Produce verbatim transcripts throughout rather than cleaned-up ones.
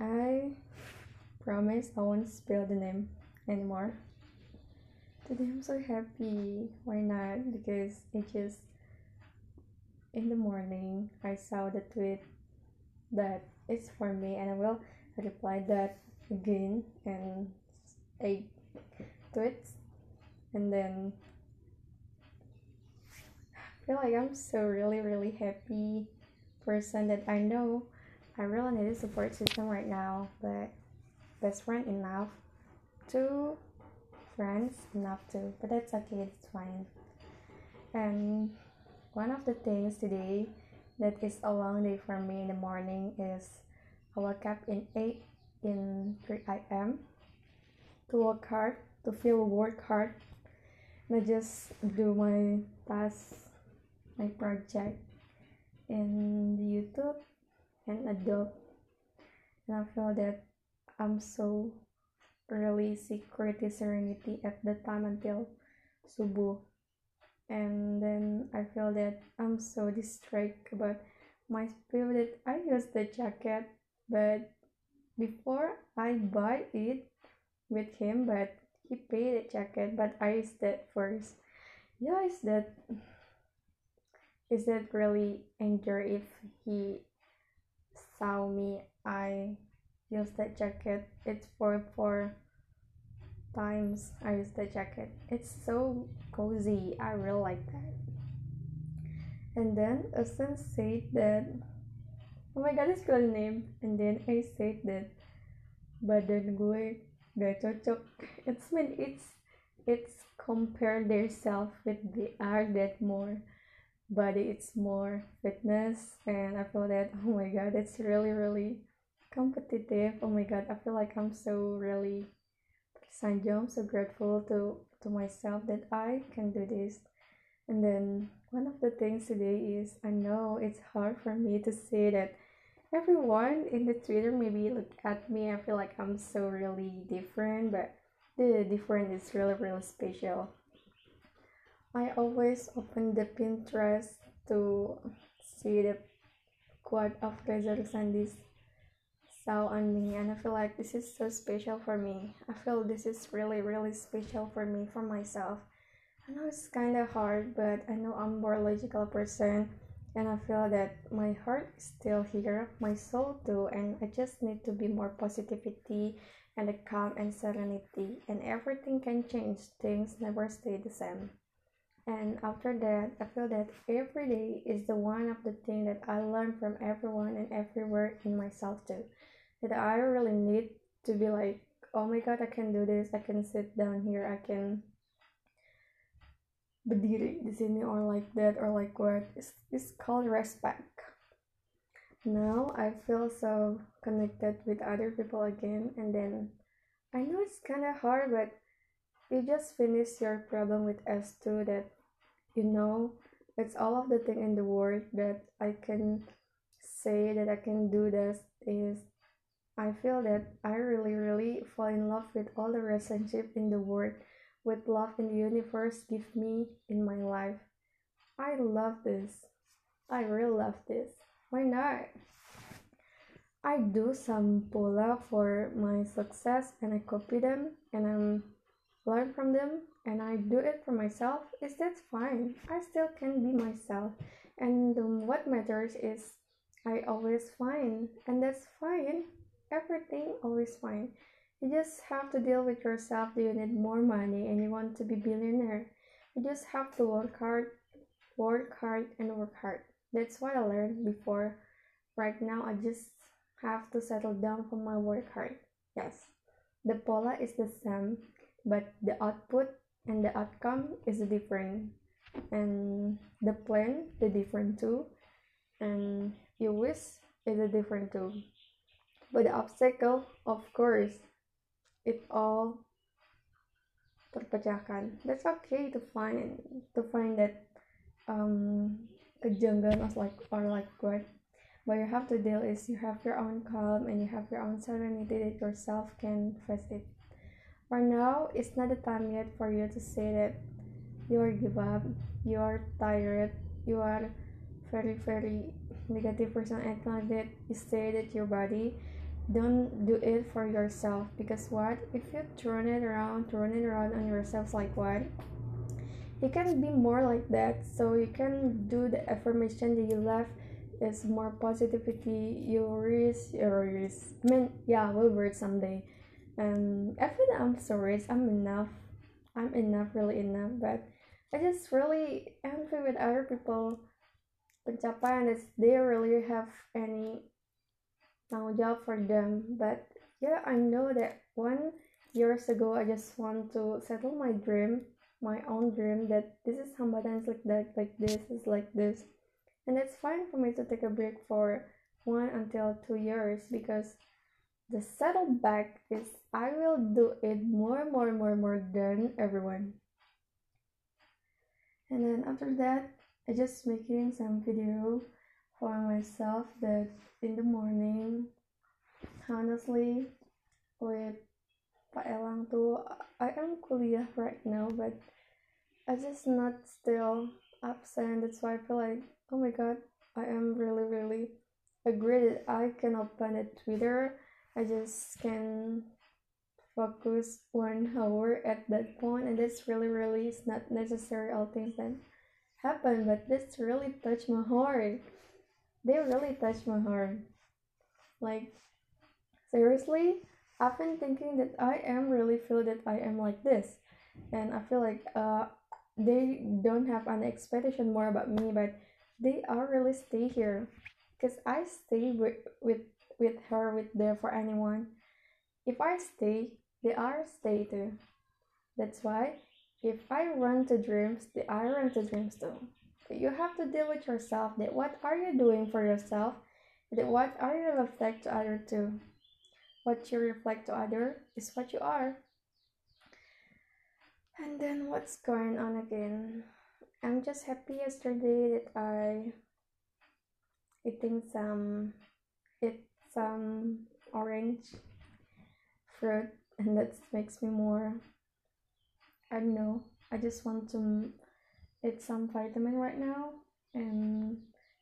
I promise I won't spell the name anymore. Today I'm so happy. Why not? Because it just in the morning I saw the tweet that it's for me, and I will reply that again and eight tweets, and then I feel like I'm so really really happy person that I know I really need a support system right now, but best friend enough, two friends enough too, but that's okay, it's fine. And one of the things today that is a long day for me in the morning is I woke up in eight in three a.m. to work hard, to feel work hard, and I just do my tasks, my project in the YouTube and Adobe, and I feel that I'm so really secretly serenity at the time until subuh, and then I feel that I'm so distracted about my spill that I use the jacket, but before I buy it with him, but he paid the jacket, but I used that first. Yeah, is that is that really anger if he saw me I use that jacket? It's for four times I use the jacket. It's so cozy, I really like that. And then Austin said that, oh my god, it's cool name. And then I said that badan gue gak cocok. It's mean it's it's compare themselves with the art that more body, it's more fitness, and I feel that oh my god, it's really really competitive. Oh my god, I feel like I'm so really I'm so grateful to to myself that I can do this. And then one of the things today is I know it's hard for me to say that everyone in the Twitter maybe look at me. I feel like I'm so really different, but the different is really really special. I always open the Pinterest to see the quote of Kaiser Sandi's on me, and I feel like this is so special for me. I feel this is really really special for me, for myself. I know it's kind of hard, but I know I'm more logical person, and I feel that my heart is still here, my soul too, and I just need to be more positivity and a calm and serenity, and everything can change, things never stay the same. And after that, I feel that every day is the one of the thing that I learn from everyone and everywhere in myself too, that I really need to be like, oh my god, I can do this, I can sit down here, I can berdiri di sini, or like that, or like what, it's, it's called respect. Now I feel so connected with other people again, and then I know it's kind of hard, but you just finish your problem with S two that, you know, it's all of the thing in the world that I can say that I can do this is I feel that I really really fall in love with all the relationship in the world, with love in the universe give me in my life. I love this. I really love this. Why not? I do some pola for my success, and I copy them, and I'm learn from them, and I do it for myself. Is that fine? I still can be myself, and what matters is I always fine, and that's fine. Everything always fine. You just have to deal with yourself. Do you need more money and you want to be billionaire? You just have to work hard, work hard, and work hard. That's what I learned before. Right now, I just have to settle down for my work hard. Yes, the pola is the same, but the output and the outcome is different, and the plan is different too, and your wish is different too. But the obstacle, of course, it all terpecahkan. That's okay to find to find that um kejanggalan or like or like what, but you have to deal is you have your own calm and you have your own serenity that yourself can face it. For now, it's not the time yet for you to say that you are give up, you are tired, you are very very negative person, and like that. You say that your body Don't do it for yourself, because what if you turn it around, turn it around on yourself? Like what? You can be more like that, so you can do the affirmation that you left is more positivity. You raise, you raise. I mean, yeah, we'll read someday. Um, I feel that I'm so rich. I'm enough. I'm enough, really enough. But I just really angry with other people. Pencapaian is they really have any tanggung jawab for them. But yeah, I know that one years ago I just want to settle my dream. My own dream that this is Hambatan, like that, like this is like this, and it's fine for me to take a break for one until two years because the settle back is I will do it more, more, more, more than everyone. And then after that, I just making some video for myself that in the morning, honestly, with Pak Elang too. I am kuliah right now, but I just not still absent. That's why I feel like, oh my god, I am really really agree that I can open a Twitter. I just can focus one hour at that point, and that's really really it's not necessary all things that happen, but that's really touch my heart. They really touch my heart. Like seriously, I've been thinking that I am really feel that I am like this, and I feel like uh they don't have an expectation more about me, but they are really stay here, because I stay with with with her with there for anyone. If I stay, they are stay too. That's why if I run to dreams, they are run to dreams too. But you have to deal with yourself. That what are you doing for yourself? That what are you reflect to other too. What you reflect to others is what you are. And then what's going on again? I'm just happy yesterday that I eating some eat some orange fruit, and that makes me more, I don't know, I just want to eat some vitamin right now. And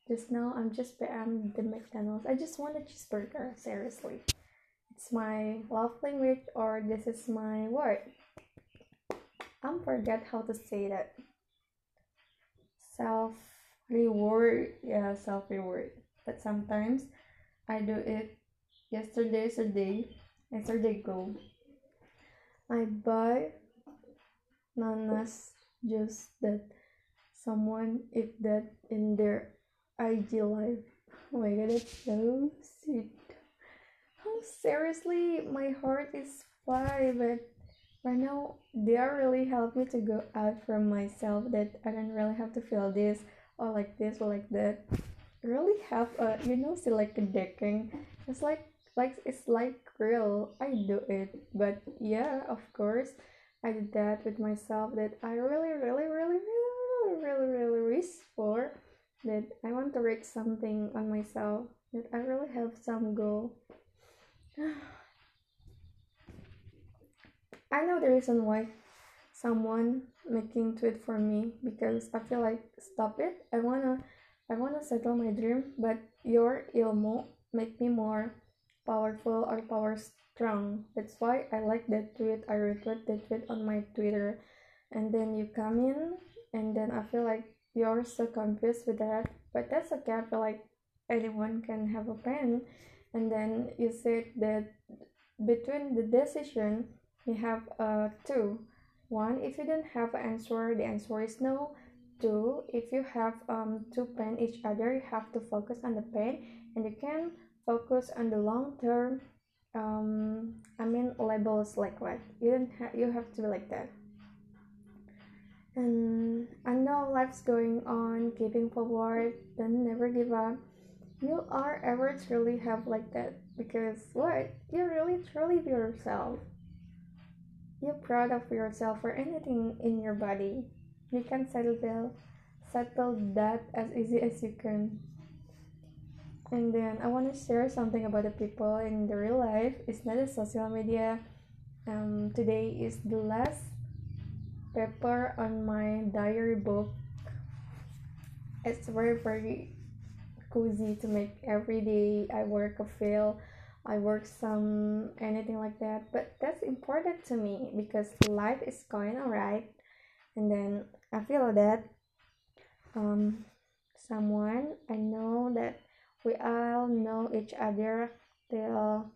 just now I'm just beyond the McDonald's. I just want a cheeseburger, seriously. It's my love language, or this is my word. I forget how to say that. Self reward, yeah, self reward. But sometimes I do it. Yesterday, Saturday, yesterday go. I buy nanas juice that someone eat that in their I G live. Oh my god, it's so sweet. Seriously, my heart is fly, but right now they are really help me to go out from myself, that I don't really have to feel this or like this or like that. Really have a, you know, see like a decking. It's like like it's like real. I do it, but yeah, of course, I did that with myself. That I really, really, really, really, really, really wish for. That I want to wreck something on myself. That I really have some goal. I know the reason why someone making tweet for me, because I feel like stop it. I wanna I wanna settle my dream, but your ilmo make me more powerful or power strong. That's why I like that tweet. I retweet that tweet on my Twitter, and then you come in, and then I feel like you're so confused with that. But that's okay. I feel like anyone can have a friend. And then you said that between the decision, you have uh, two. One, if you don't have an answer, the answer is no. Two, if you have um two pain each other, you have to focus on the pain. And you can focus on the long-term, um, I mean, labels like what. You don't have, you have to be like that. And I know life's going on, keeping forward, then never give up. You are ever truly have like that, because what? You really truly be yourself. You're proud of yourself for anything in your body. You can settle settle that as easy as you can. And then I want to share something about the people in the real life. It's not a social media. Um, today is the last paper on my diary book. It's very very cozy to make every day. I work a fail I work some, anything like that. But that's important to me because life is going alright, and then I feel that um someone I know that we all know each other till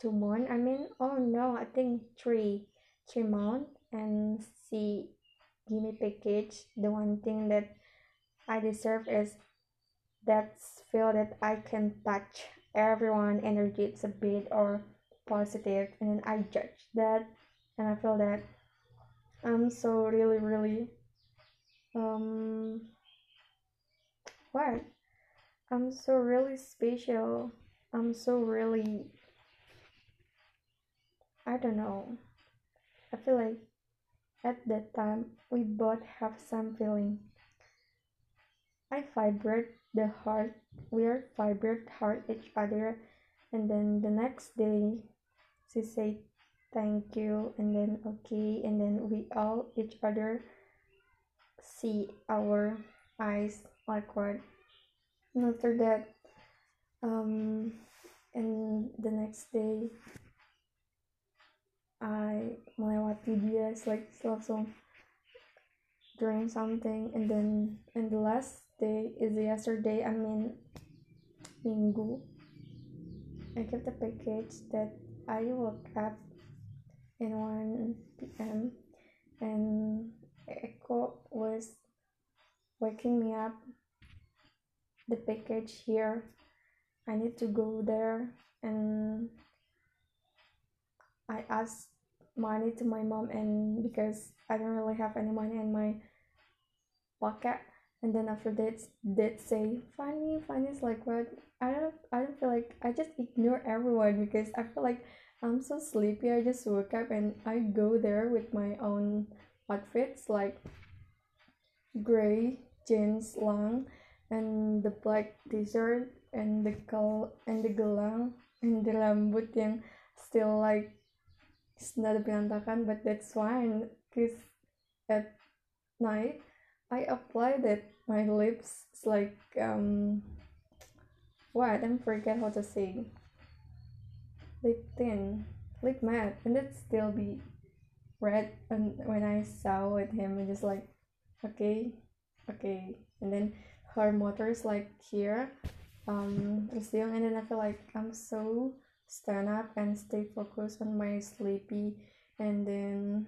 two months. I mean, oh no, I think three, three months, and she give me package. The one thing that I deserve is that feel that I can touch everyone energy. It's a bit or positive, and then I judge that, and I feel that I'm so really really um what I'm so really special. I'm so really, I don't know, I feel like at that time we both have some feeling. I vibrate the heart, we are vibrate heart each other, and then the next day she say thank you, and then okay, and then we all each other see our eyes awkward. And after that, um, and the next day I melewati dia, it's like langsung during something, and then and the last day is yesterday, I mean minggu, I kept the package that I woke up in one p.m. and Eko was waking me up, the package here, I need to go there, and I asked money to my mom, and because I don't really have any money in my pocket. And then after that, that say funny, funny is like what, I don't, I don't feel like, I just ignore everyone because I feel like I'm so sleepy. I just woke up and I go there with my own outfits like gray jeans long and the black t-shirt and the col and the gelang and the rambut yang still like it's not berantakan, but that's fine because at night I applied that my lips, it's like um what I forget how to say lip tint, lip matte, and that still be red. And when I saw at him, I'm just like okay, okay. And then her motor is like here, um, and then I feel like I'm so stand up and stay focused on my sleepy, and then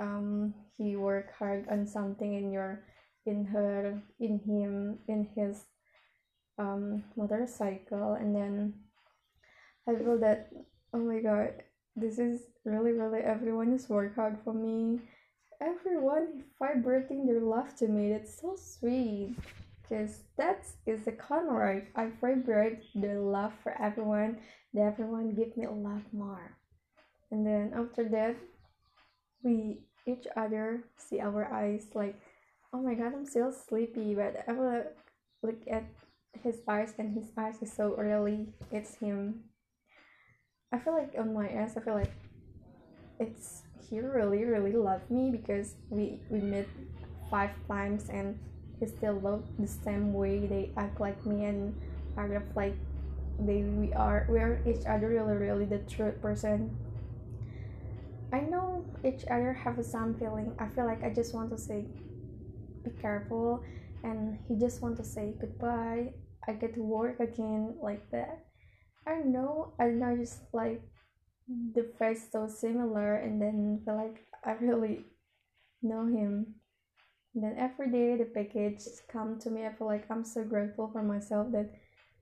um he work hard on something in your in her in him in his um motorcycle, and then I feel that oh my god, this is really really everyone is work hard for me, everyone vibrating their love to me, that's so sweet. Because that is the conroy. I vibrate the love for everyone. The everyone give me a lot more. And then after that, we each other see our eyes like, oh my god, I'm still sleepy. But I will look at his eyes, and his eyes is so really, it's him. I feel like on my eyes, I feel like it's he really really loved me because we we met five times and he still look the same way, they act like me and I act like they we are we are each other really really the true person. I know each other have some feeling. I feel like I just want to say be careful, and he just want to say goodbye, I get to work again like that. I know I know just like the face so similar, and then feel like I really know him. Then every day the package come to me, I feel like I'm so grateful for myself that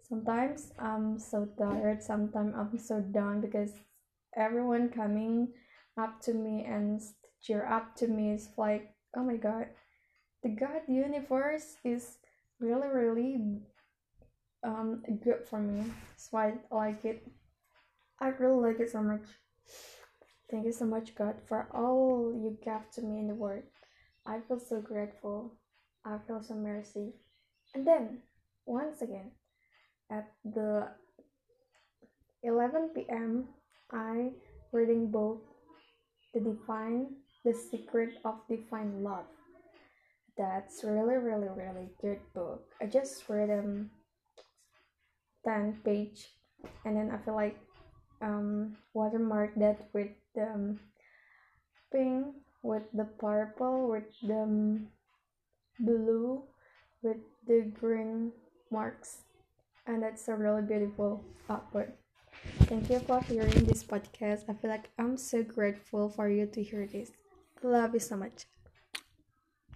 sometimes I'm so tired, sometimes I'm so down because everyone coming up to me and cheer up to me is like, oh my god, the god universe is really really um good for me. That's why I like it. I really like it so much. Thank you so much God for all you gave to me in the world. I feel so grateful, I feel so mercy. And then, once again, at the eleven p.m. I reading book, The Divine, The Secret of Divine Love. That's really, really, really good book. I just read them ten page, and then I feel like um watermark that with the um, pink, with the purple, with the um, blue, with the green marks, and that's a really beautiful artwork. Thank you for hearing this podcast. I feel like I'm so grateful for you to hear this. Love you so much.